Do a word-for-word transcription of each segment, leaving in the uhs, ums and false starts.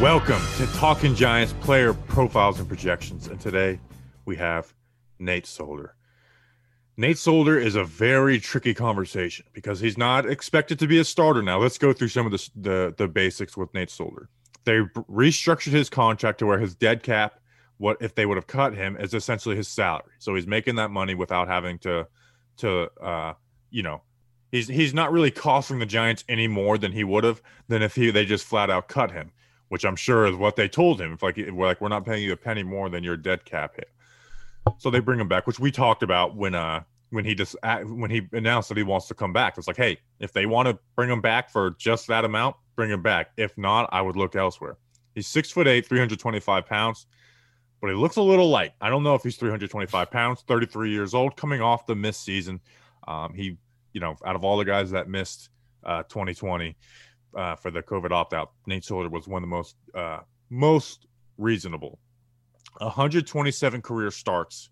Welcome to Talking Giants Player Profiles and Projections, and today we have Nate Solder. Nate Solder is a very tricky conversation because he's not expected to be a starter now. Let's go through some of the the, the basics with Nate Solder. They restructured his contract to where his dead cap, what if they would have cut him, is essentially his salary. So he's making that money without having to, to uh, you know, he's he's not really costing the Giants any more than he would have than if he they just flat out cut him, which I'm sure is what they told him. If like, we're like, we're not paying you a penny more than your dead cap hit. So they bring him back, which we talked about when uh when he just when he announced that he wants to come back. It's like, hey, if they want to bring him back for just that amount, bring him back. If not, I would look elsewhere. He's six foot eight, three hundred twenty-five pounds, but he looks a little light. I don't know if he's three hundred twenty-five pounds, thirty-three years old, coming off the missed season. Um, he, you know, out of all the guys that missed uh, twenty twenty, Uh, for the COVID opt-out, Nate Solder was one of the most uh, most reasonable. one hundred twenty-seven career starts.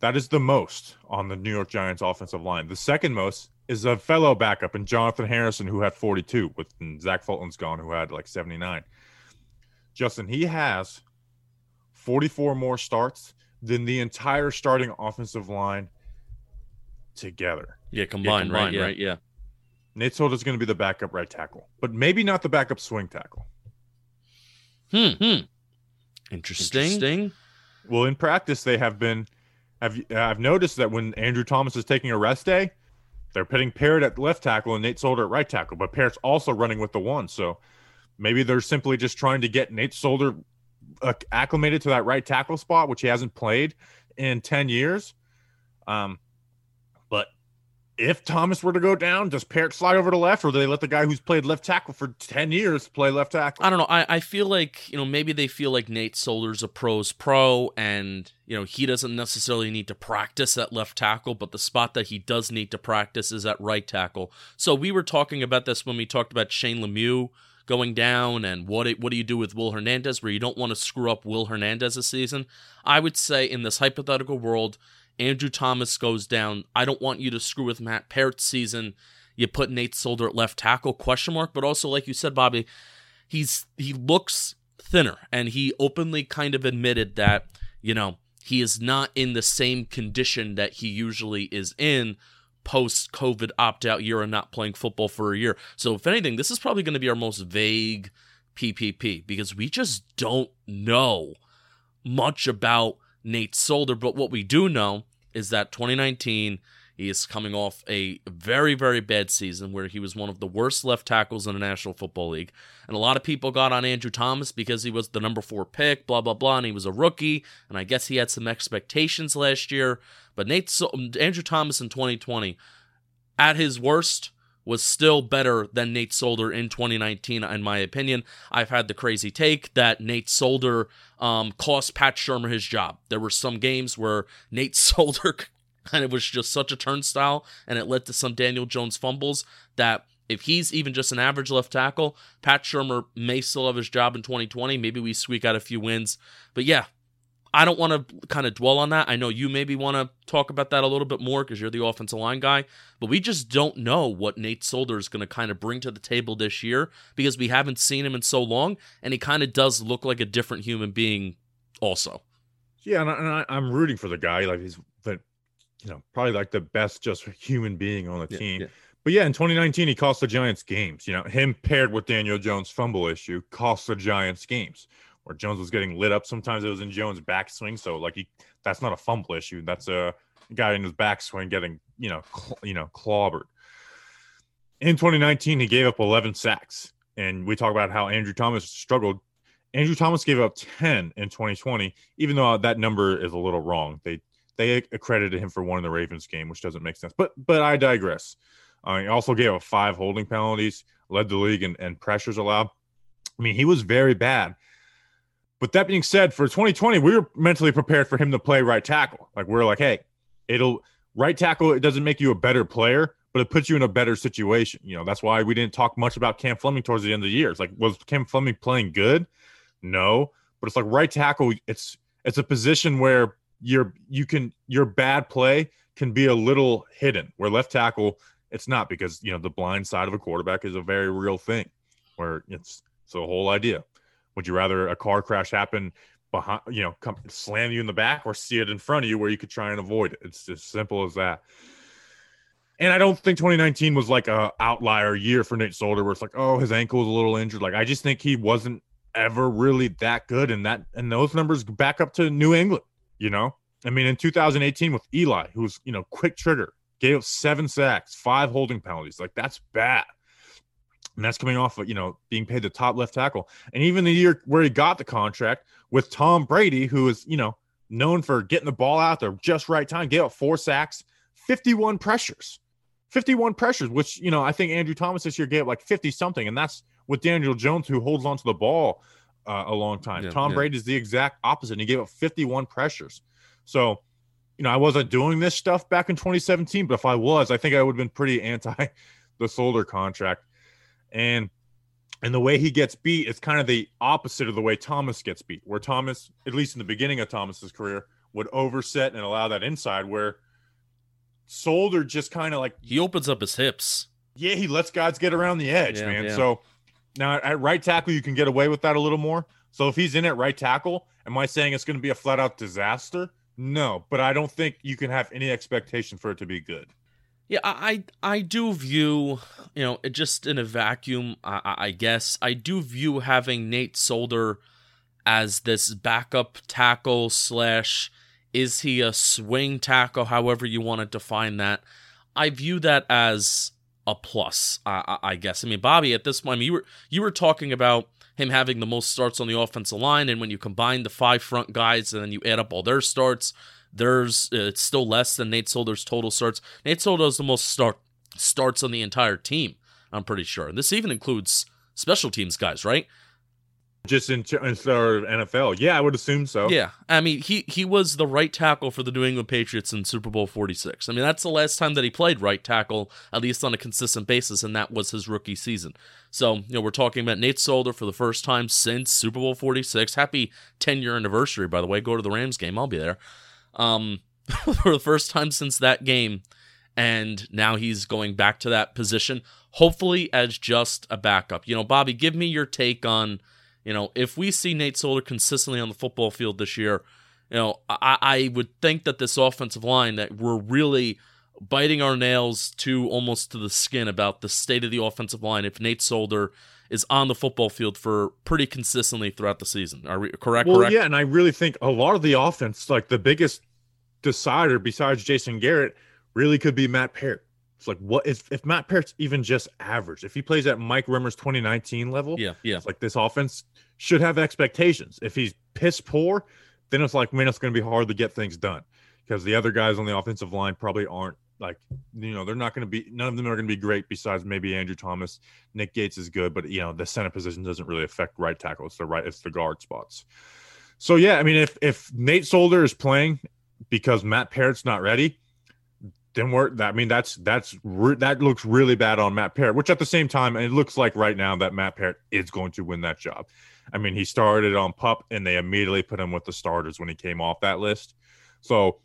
That is the most on the New York Giants offensive line. The second most is a fellow backup in Jonathan Harrison, who had forty-two, with Zach Fulton's gone, who had like seventy-nine. Justin, he has forty-four more starts than the entire starting offensive line together. Yeah, combined, yeah, combined right? right? Yeah. yeah. Nate Solder is going to be the backup right tackle, but maybe not the backup swing tackle. Hmm. hmm. Interesting. Interesting. Well, in practice, they have been. Have uh, I've noticed that when Andrew Thomas is taking a rest day, they're putting Parrott at left tackle and Nate Solder at right tackle, but Parrott's also running with the one. So maybe they're simply just trying to get Nate Solder acclimated to that right tackle spot, which he hasn't played in ten years. Um. If Thomas were to go down, does Parrott slide over to left, or do they let the guy who's played left tackle for ten years play left tackle? I don't know. I, I feel like, you know, maybe they feel like Nate Solder's a pro's pro, and, you know, he doesn't necessarily need to practice at left tackle, but the spot that he does need to practice is at right tackle. So we were talking about this when we talked about Shane Lemieux going down and what it, what do you do with Will Hernandez, where you don't want to screw up Will Hernandez this season. I would say in this hypothetical world, Andrew Thomas goes down. I don't want you to screw with Matt Parrott's season. You put Nate Solder at left tackle, question mark. But also, like you said, Bobby, he's he looks thinner, and he openly kind of admitted that, you know, he is not in the same condition that he usually is in post-COVID opt-out year and not playing football for a year. So if anything, this is probably going to be our most vague P P P because we just don't know much about Nate Solder, but what we do know is that twenty nineteen, he is coming off a very, very bad season where he was one of the worst left tackles in the National Football League, and a lot of people got on Andrew Thomas because he was the number four pick, blah, blah, blah, and he was a rookie, and I guess he had some expectations last year, but Nate Sol- Andrew Thomas in twenty twenty, at his worst, was still better than Nate Solder in twenty nineteen, in my opinion. I've had the crazy take that Nate Solder um, cost Pat Shurmur his job. There were some games where Nate Solder kind of was just such a turnstile, and it led to some Daniel Jones fumbles that if he's even just an average left tackle, Pat Shurmur may still have his job in twenty twenty. Maybe we squeak out a few wins. But yeah, I don't want to kind of dwell on that. I know you maybe want to talk about that a little bit more because you're the offensive line guy, but we just don't know what Nate Solder is going to kind of bring to the table this year because we haven't seen him in so long, and he kind of does look like a different human being also. Yeah, and, I, and I, I'm rooting for the guy. Like he's, the, you know, probably like the best just human being on the yeah, team. Yeah. But yeah, in twenty nineteen, he cost the Giants games. You know, him paired with Daniel Jones' fumble issue cost the Giants games. Or Jones was getting lit up. Sometimes it was in Jones' backswing, so like he, that's not a fumble issue. That's a guy in his backswing getting you know cl- you know clobbered. In twenty nineteen, he gave up eleven sacks, and we talk about how Andrew Thomas struggled. Andrew Thomas gave up ten in twenty twenty, even though that number is a little wrong. They they accredited him for one in the Ravens game, which doesn't make sense. But but I digress. Uh, he also gave up five holding penalties, led the league in, in pressures allowed. I mean, he was very bad. But that being said, for twenty twenty, we were mentally prepared for him to play right tackle. Like we're like, hey, it'll right tackle. It doesn't make you a better player, but it puts you in a better situation. You know, that's why we didn't talk much about Cam Fleming towards the end of the year. It's like, was Cam Fleming playing good? No, but it's like right tackle. It's it's a position where your you can your bad play can be a little hidden. Where left tackle, it's not because you know the blind side of a quarterback is a very real thing. Where it's So the whole idea, would you rather a car crash happen behind, you know, come slam you in the back, or see it in front of you where you could try and avoid it? It's as simple as that. And I don't think twenty nineteen was like a outlier year for Nate Solder where it's like, oh, his ankle was a little injured. Like, I just think he wasn't ever really that good. And that, and those numbers back up to New England, you know, I mean, in two thousand eighteen with Eli, who was, you know, quick trigger, gave up seven sacks, five holding penalties. Like, that's bad. And that's coming off of, you know, being paid the top left tackle. And even the year where he got the contract with Tom Brady, who is, you know, known for getting the ball out there just right time, gave up four sacks, fifty-one pressures. fifty-one pressures, which, you know, I think Andrew Thomas this year gave like fifty-something, and that's with Daniel Jones, who holds onto the ball uh, a long time. Yeah, Tom yeah. Brady is the exact opposite. He gave up fifty-one pressures. So, you know, I wasn't doing this stuff back in twenty seventeen, but if I was, I think I would have been pretty anti the Solder contract. And and the way he gets beat is kind of the opposite of the way Thomas gets beat, where Thomas, at least in the beginning of Thomas's career, would overset and allow that inside, where Solder just kind of like, he opens up his hips. Yeah, he lets guys get around the edge, yeah, man. Yeah. So now at right tackle, you can get away with that a little more. So if he's in at right tackle, am I saying it's going to be a flat out disaster? No, but I don't think you can have any expectation for it to be good. Yeah, I I do view, you know, just in a vacuum, I, I guess, I do view having Nate Solder as this backup tackle slash, is he a swing tackle, however you want to define that. I view that as a plus, I, I guess. I mean, Bobby, at this point, I mean, you were you were talking about him having the most starts on the offensive line, and when you combine the five front guys and then you add up all their starts, there's uh, it's still less than Nate Solder's total starts. Nate Solder has the most start starts on the entire team, I'm pretty sure. And this even includes special teams guys, right? Just in, in sort of N F L. Yeah, I would assume so. Yeah. I mean, he, he was the right tackle for the New England Patriots in Super Bowl forty-six. I mean, that's the last time that he played right tackle, at least on a consistent basis, and that was his rookie season. So, you know, we're talking about Nate Solder for the first time since Super Bowl forty-six. Happy ten-year anniversary, by the way. Go to the Rams game. I'll be there. Um, for the first time since that game, and now he's going back to that position, hopefully as just a backup. You know, Bobby, give me your take on, you know, if we see Nate Solder consistently on the football field this year, you know, I, I would think that this offensive line, that we're really biting our nails to almost to the skin about the state of the offensive line if Nate Solder is on the football field for pretty consistently throughout the season. Are we correct? Well, correct? Yeah, and I really think a lot of the offense, like the biggest decider besides Jason Garrett, really could be Matt Parrott. It's like, what if, if Matt Parrott's even just average? If he plays at Mike Rimmer's twenty nineteen level, yeah, yeah. It's like, this offense should have expectations. If he's piss poor, then it's like, man, it's going to be hard to get things done because the other guys on the offensive line probably aren't, like, you know, they're not going to be, none of them are going to be great besides maybe Andrew Thomas. Nick Gates is good, but, you know, the center position doesn't really affect right tackle. It's the right, it's the guard spots. So, yeah, I mean, if if Nate Solder is playing because Matt Parrott's not ready, then we're, I mean, that's, that's, that looks really bad on Matt Parrott, which at the same time, it looks like right now that Matt Parrott is going to win that job. I mean, he started on PUP and they immediately put him with the starters when he came off that list. So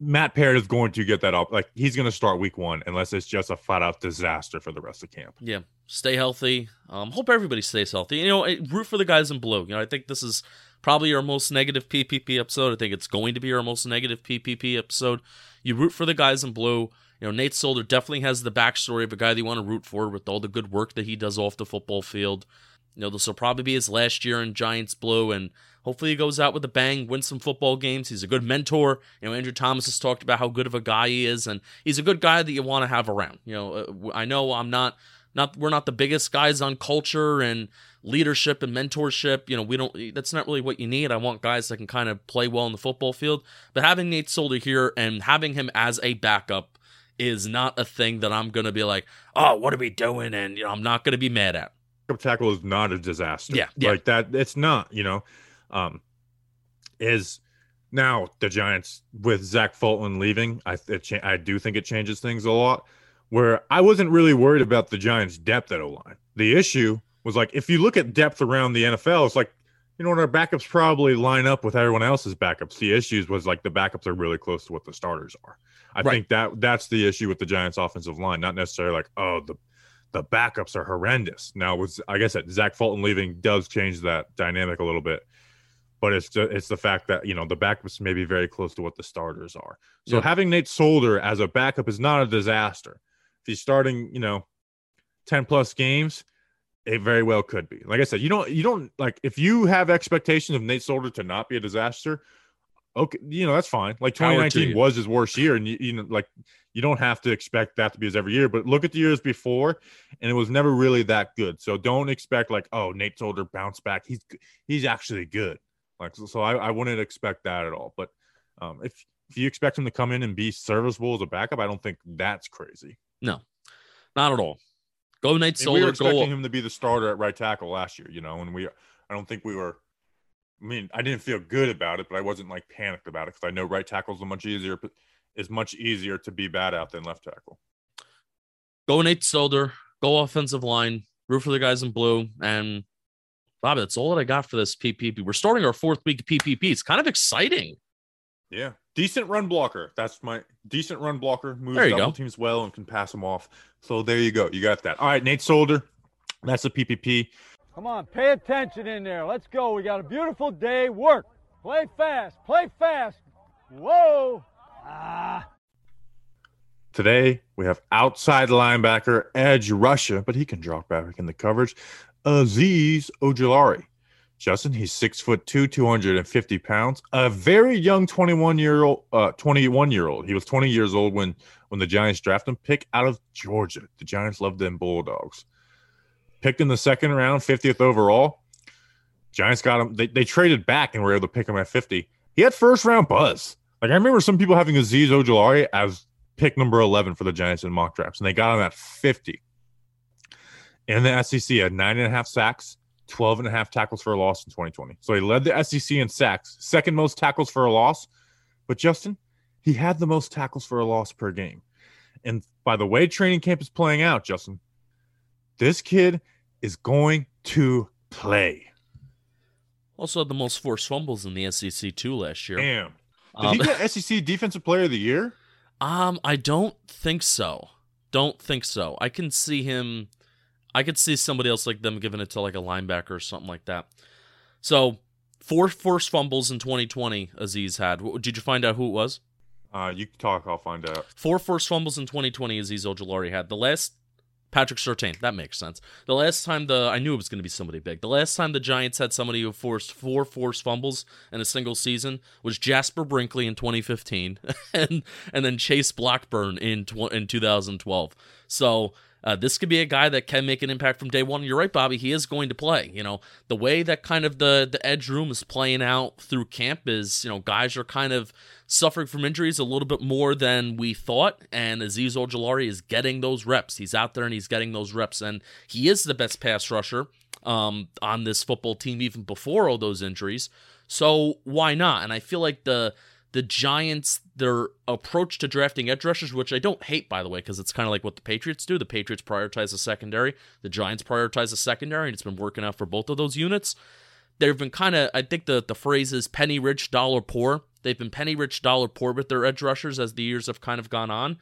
Matt Parrott is going to get that up. Like, he's going to start week one unless it's just a flat out disaster for the rest of camp. Yeah. Stay healthy. Um, hope everybody stays healthy. You know, root for the guys in blue. You know, I think this is probably our most negative P P P episode. I think it's going to be our most negative P P P episode. You root for the guys in blue. You know, Nate Solder definitely has the backstory of a guy that you want to root for with all the good work that he does off the football field. You know, this will probably be his last year in Giants blue, and hopefully he goes out with a bang, wins some football games. He's a good mentor. You know, Andrew Thomas has talked about how good of a guy he is, and he's a good guy that you want to have around. You know, I know I'm not, not we're not the biggest guys on culture and leadership and mentorship. You know, we don't, that's not really what you need. I want guys that can kind of play well in the football field, but having Nate Solder here and having him as a backup is not a thing that I'm going to be like, oh, what are we doing? And, you know, I'm not going to be mad at. Tackle is not a disaster. Yeah, yeah. Like that, it's not, you know, um, is now the Giants with Zach Fulton leaving. I, it cha- I do think it changes things a lot, where I wasn't really worried about the Giants depth at O-line. The issue was, like, if you look at depth around the N F L, it's like, you know, when our backups probably line up with everyone else's backups, the issues was like the backups are really close to what the starters are. I right. think that that's the issue with the Giants offensive line, not necessarily like, oh, the the backups are horrendous. Now, with, like I said, Zach Fulton leaving does change that dynamic a little bit. But it's the, it's the fact that, you know, the backups may be very close to what the starters are. So yep. having Nate Solder as a backup is not a disaster. If he's starting, you know, ten plus games, it very well could be. Like I said, you don't, you don't like, if you have expectations of Nate Solder to not be a disaster, okay, you know, that's fine. Like twenty nineteen was his worst year. And you, you know, like you don't have to expect that to be his every year, but look at the years before and it was never really that good. So don't expect like, oh, Nate Solder bounce back. He's, he's actually good. Like, so, so I, I wouldn't expect that at all. But um, if, if you expect him to come in and be serviceable as a backup, I don't think that's crazy. No, not at all. Go Nate Solder. We were expecting go. him to be the starter at right tackle last year, you know, and we I don't think we were – I mean, I didn't feel good about it, but I wasn't, like, panicked about it because I know right tackle is much easier, is much easier to be bad at than left tackle. Go Nate Solder. Go offensive line. Root for the guys in blue, and – Bobby, that's all that I got for this P P P. We're starting our fourth week of P P P. It's kind of exciting. Yeah. Decent run blocker. That's my decent run blocker. Moves double teams well and can pass them off. So there you go. You got that. All right, Nate Solder. That's the P P P. Come on, pay attention in there. Let's go. We got a beautiful day. Work. Play fast. Play fast. Whoa. Ah. Today, we have outside linebacker, edge rusher, but he can drop back in the coverage. Azeez Ojulari. Justin, he's six foot two, two hundred fifty pounds. A very young twenty-one-year-old. Uh, twenty-one-year-old. He was twenty years old when when the Giants drafted him. Pick out of Georgia. The Giants love them Bulldogs. Picked in the second round, fiftieth overall. Giants got him. They they traded back and were able to pick him at fifty. He had first round buzz. Like I remember some people having Azeez Ojulari as pick number eleven for the Giants in mock drafts, and they got him at fifty. In the S E C, had nine and a half sacks, twelve and a half tackles for a loss in twenty twenty. So he led the S E C in sacks, second most tackles for a loss. But Justin, he had the most tackles for a loss per game. And by the way, training camp is playing out, Justin, this kid is going to play. Also had the most forced fumbles in the S E C too last year. Damn. Did um, he get S E C Defensive Player of the Year? Um, I don't think so. Don't think so. I can see him... I could see somebody else like them giving it to like a linebacker or something like that. So four forced fumbles in twenty twenty Azeez had. Did you find out who it was? Uh, you talk, I'll find out. Four forced fumbles in twenty twenty Azeez Ojulari had. The last, Patrick Surtain, that makes sense. The last time the, I knew it was going to be somebody big. The last time the Giants had somebody who forced four forced fumbles in a single season was Jasper Brinkley in twenty fifteen and and then Chase Blackburn in, tw- in two thousand twelve. So... Uh, this could be a guy that can make an impact from day one. You're right, Bobby. He is going to play. You know, the way that kind of the, the edge room is playing out through camp is, you know, guys are kind of suffering from injuries a little bit more than we thought. And Azeez Ojulari is getting those reps. He's out there and he's getting those reps. And he is the best pass rusher um, on this football team, even before all those injuries. So why not? And I feel like the... The Giants, their approach to drafting edge rushers, which I don't hate, by the way, because it's kind of like what the Patriots do. The Patriots prioritize the secondary. The Giants prioritize the secondary, and it's been working out for both of those units. They've been kind of, I think the, the phrase is penny rich, dollar poor. They've been penny rich, dollar poor with their edge rushers as the years have kind of gone on.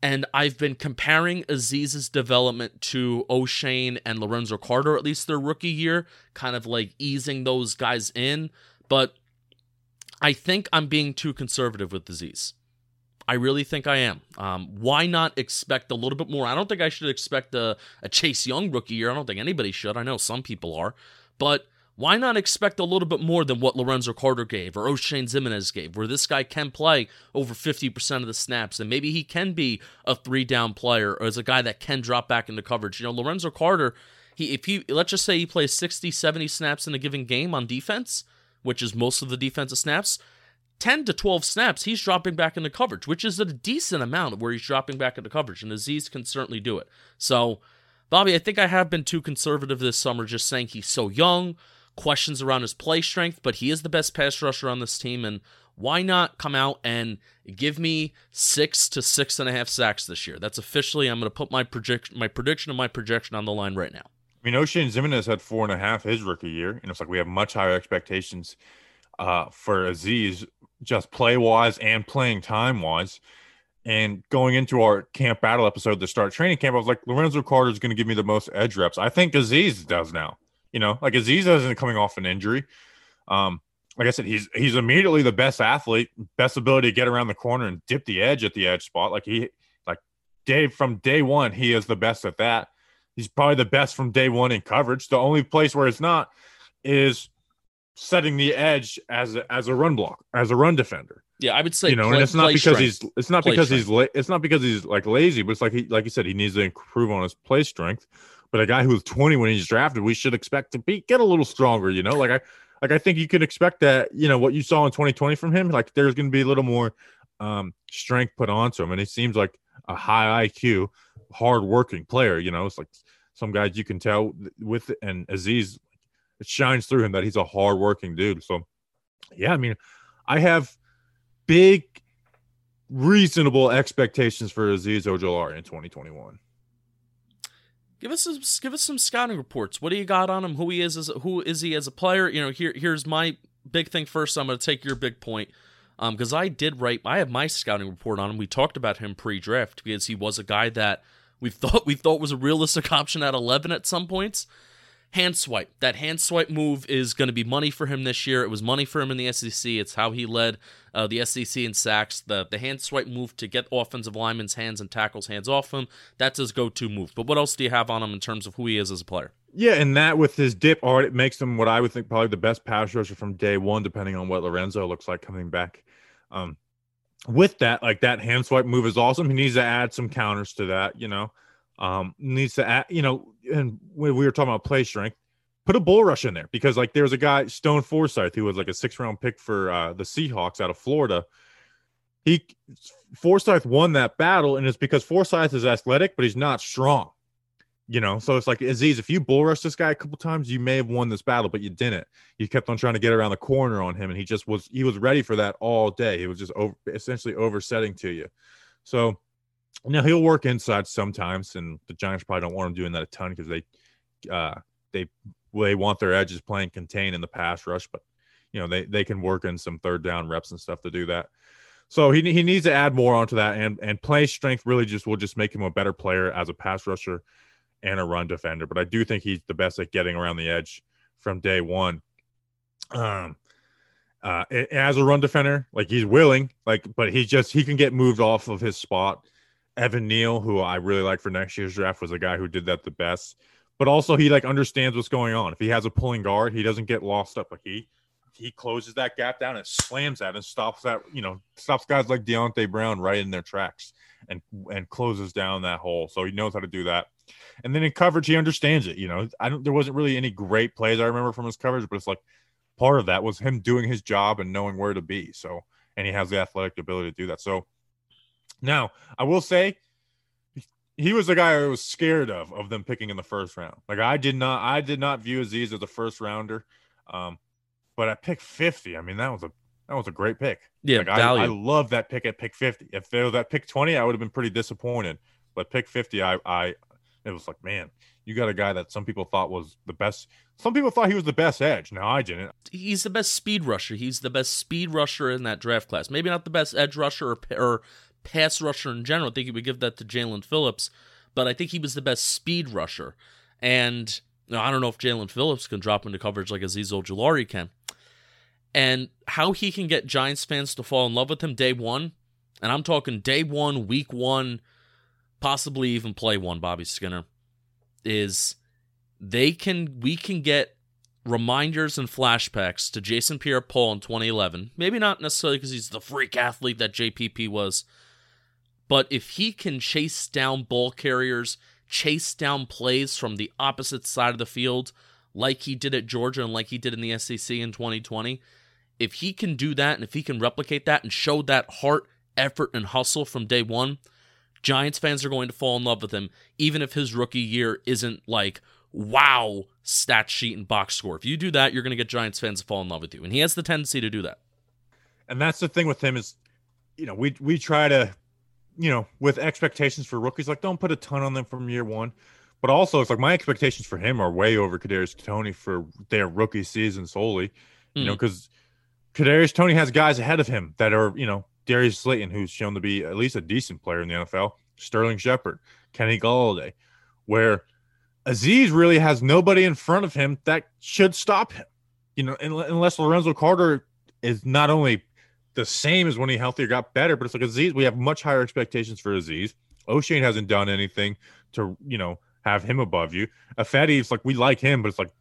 And I've been comparing Azeez's development to Oshane and Lorenzo Carter, at least their rookie year, kind of like easing those guys in. But I think I'm being too conservative with Azeez. I really think I am. Um, why not expect a little bit more? I don't think I should expect a, a Chase Young rookie year. I don't think anybody should. I know some people are. But why not expect a little bit more than what Lorenzo Carter gave or Oshane Ximines gave, where this guy can play over fifty percent of the snaps, and maybe he can be a three-down player or as a guy that can drop back into coverage. You know, Lorenzo Carter, he if he let's just say he plays sixty, seventy snaps in a given game on defense, which is most of the defensive snaps, ten to twelve snaps, he's dropping back into coverage, which is a decent amount of where he's dropping back into coverage, and Azeez can certainly do it. So, Bobby, I think I have been too conservative this summer just saying he's so young, questions around his play strength, but he is the best pass rusher on this team, and why not come out and give me six to six and a half sacks this year? That's officially, I'm going to put my projection, my prediction and my projection on the line right now. I mean, Oshane Ximines had four and a half his rookie year, and it's like we have much higher expectations uh, for Azeez, just play-wise and playing time-wise. And going into our camp battle episode to start training camp, I was like, Lorenzo Carter is going to give me the most edge reps. I think Azeez does now. You know, like Azeez isn't coming off an injury. Um, like I said, he's he's immediately the best athlete, best ability to get around the corner and dip the edge at the edge spot. Like he, like Dave from day one, he is the best at that. He's probably the best from day one in coverage. The only place where it's not is setting the edge as a, as a run block, as a run defender. Yeah, I would say, you know, play, and it's not because strength. he's it's not play because strength. he's la- it's not because he's like lazy, but it's like he like you said, he needs to improve on his play strength. But a guy who was twenty when he's drafted, we should expect to be get a little stronger, you know. Like I like I think you can expect that, you know, what you saw in twenty twenty from him, like there's going to be a little more um, strength put onto him, and he seems like a high I Q, hard-working player. You know, it's like some guys you can tell with, and Azeez, it shines through him that he's a hard-working dude. So, yeah, I mean, I have big, reasonable expectations for Azeez Ojulari in twenty twenty-one. Give us some, give us some scouting reports. What do you got on him? Who he is? As a, who is he as a player? You know, here here's my big thing first. So I'm going to take your big point. Um, because I did write, I have my scouting report on him. We talked about him pre-draft because he was a guy that we thought we thought was a realistic option at eleven at some points. Hand swipe. That hand swipe move is going to be money for him this year. It was money for him in the S E C. It's how he led uh, the S E C in sacks. The the hand swipe move to get offensive linemen's hands and tackles hands off him. That's his go-to move. But what else do you have on him in terms of who he is as a player? Yeah, and that with his dip art, it makes him what I would think probably the best pass rusher from day one, depending on what Lorenzo looks like coming back. Um, with that, like that hand swipe move is awesome. He needs to add some counters to that, you know, um, needs to add, you know, and when we were talking about play strength, put a bull rush in there because like there's a guy, Stone Forsythe, who was like a six round pick for uh, the Seahawks out of Florida. He Forsythe won that battle. And it's because Forsythe is athletic, but he's not strong, you know? So it's like, Azeez, if you bull rush this guy a couple times, you may have won this battle, but you didn't. You kept on trying to get around the corner on him. And he just was, he was ready for that all day. He was just over, essentially oversetting to you. So now he'll work inside sometimes. And the Giants probably don't want him doing that a ton because they, uh, they, they want their edges playing contain in the pass rush, but you know, they, they can work in some third down reps and stuff to do that. So he he needs to add more onto that, and, and play strength really just will just make him a better player as a pass rusher and a run defender. But I do think he's the best at getting around the edge from day one. Um, uh, as a run defender, like he's willing, like, but he just, he can get moved off of his spot. Evan Neal, who I really like for next year's draft, was a guy who did that the best, but also he like understands what's going on. If he has a pulling guard, he doesn't get lost up. Like he, he closes that gap down and slams that and stops that, you know, stops guys like Deontay Brown right in their tracks and, and closes down that hole. So he knows how to do that. And then in coverage, he understands it. You know, I don't, there wasn't really any great plays I remember from his coverage, but it's like part of that was him doing his job and knowing where to be. So, and he has the athletic ability to do that. So now I will say he was the guy I was scared of, of them picking in the first round. Like I did not, I did not view Azeez as a first rounder. Um, but at pick fifty, I mean, that was a, that was a great pick. Yeah. Like, I, I love that pick at pick fifty. If they were at pick twenty, I would have been pretty disappointed, but pick fifty, I, I, it was like, man, you got a guy that some people thought was the best. Some people thought he was the best edge. No, I didn't. He's the best speed rusher. He's the best speed rusher in that draft class. Maybe not the best edge rusher or, or pass rusher in general. I think he would give that to Jaelan Phillips, but I think he was the best speed rusher. And you know, I don't know if Jaelan Phillips can drop into coverage like Azeez Ojulari can. And how he can get Giants fans to fall in love with him day one, and I'm talking day one, week one, possibly even play one, Bobby Skinner, is they can, we can get reminders and flashbacks to Jason Pierre-Paul in twenty eleven. Maybe not necessarily because he's the freak athlete that J P P was, but if he can chase down ball carriers, chase down plays from the opposite side of the field, like he did at Georgia and like he did in the S E C in twenty twenty, if he can do that and if he can replicate that and show that heart, effort, and hustle from day one, Giants fans are going to fall in love with him, even if his rookie year isn't like, wow, stat sheet and box score. If you do that, you're going to get Giants fans to fall in love with you. And he has the tendency to do that. And that's the thing with him is, you know, we we try to, you know, with expectations for rookies, like don't put a ton on them from year one. But also, it's like my expectations for him are way over Kadarius Toney for their rookie season solely, you mm. know, because Kadarius Toney has guys ahead of him that are, you know, Darius Slayton, who's shown to be at least a decent player in the N F L, Sterling Shepard, Kenny Golladay, where Azeez really has nobody in front of him that should stop him. You know, unless Lorenzo Carter is not only the same as when he healthy or got better, but it's like Azeez, we have much higher expectations for Azeez. Oshane hasn't done anything to, you know, have him above you. Afedi, it's like we like him, but it's like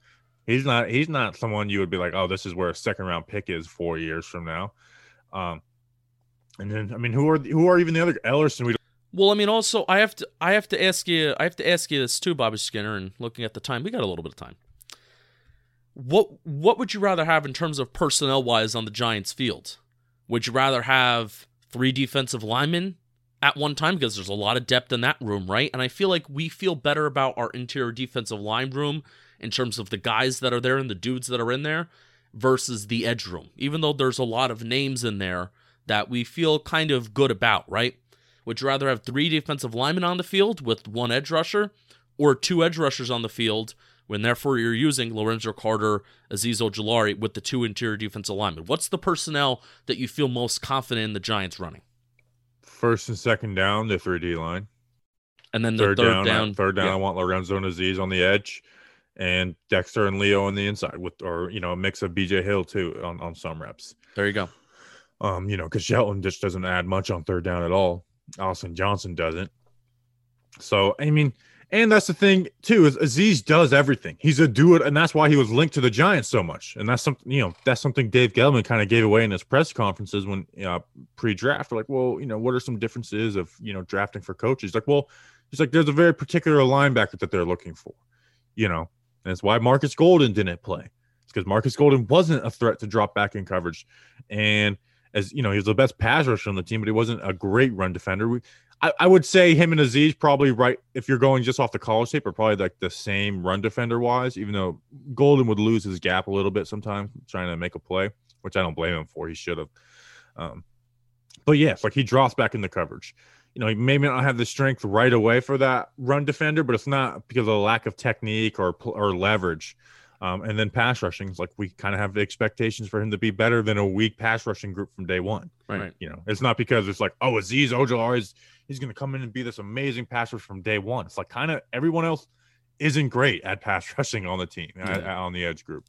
he's not he's not someone you would be like, oh, this is where a second round pick is four years from now. Um, and then I mean, who are who are even the other Ellerson? We don't- well, I mean, also I have to I have to ask you I have to ask you this too, Bobby Skinner. And looking at the time, we got a little bit of time. What what would you rather have in terms of personnel-wise on the Giants' field? Would you rather have three defensive linemen at one time? Because there's a lot of depth in that room, right? And I feel like we feel better about our interior defensive line room in terms of the guys that are there and the dudes that are in there versus the edge room, even though there's a lot of names in there that we feel kind of good about, right? Would you rather have three defensive linemen on the field with one edge rusher or two edge rushers on the field when therefore you're using Lorenzo Carter, Azeez Ojulari with the two interior defensive linemen? What's the personnel that you feel most confident in the Giants running? First and second down, the three D line. And then the third, third down. down I, third down, yeah. I want Lorenzo and Azeez on the edge and Dexter and Leo on the inside with, or, you know, a mix of B J Hill too on, on some reps. There you go. Um, you know, because Shelton just doesn't add much on third down at all. Austin Johnson doesn't. So, I mean, and that's the thing, too, is Azeez does everything. He's a do-it, and that's why he was linked to the Giants so much. And that's something, you know, that's something Dave Gettleman kind of gave away in his press conferences when uh, pre-draft. Like, well, you know, what are some differences of, you know, drafting for coaches? Like, well, he's like, there's a very particular linebacker that they're looking for, you know. And that's why Marcus Golden didn't play. It's because Marcus Golden wasn't a threat to drop back in coverage. And, as you know, he was the best pass rusher on the team, but he wasn't a great run defender. We, I, I would say him and Azeez probably, right, if you're going just off the college tape, are probably like the same run defender-wise, even though Golden would lose his gap a little bit sometimes trying to make a play, which I don't blame him for. He should have. Um, but, yeah, it's like he drops back in the coverage. You know, he may not have the strength right away for that run defender, but it's not because of a lack of technique or or leverage. Um, and then pass rushing is like we kind of have the expectations for him to be better than a weak pass rushing group from day one. Right. You know, it's not because it's like, oh, Azeez Ojulari is he's going to come in and be this amazing pass rusher from day one. It's like kind of everyone else isn't great at pass rushing on the team, yeah. at, at, on the edge group.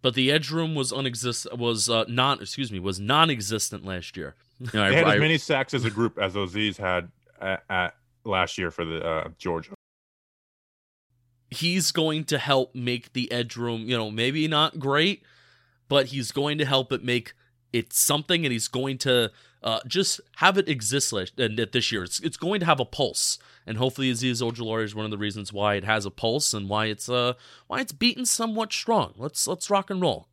But the edge room was unexist was uh, non excuse me was non-existent last year. You know, they I, had I, as many sacks as a group as Azeez had at, at last year for the uh, Georgia. He's going to help make the edge room, you know, maybe not great, but he's going to help it make it something, and he's going to uh, just have it exist last, uh, this year. It's it's going to have a pulse, and hopefully Azeez Ojulari is one of the reasons why it has a pulse and why it's uh why it's beaten somewhat strong. Let's let's rock and roll.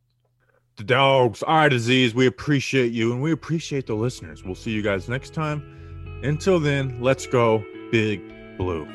The dogs. All right, Azeez, we appreciate you, and we appreciate the listeners. We'll see you guys next time. Until then, let's go Big Blue.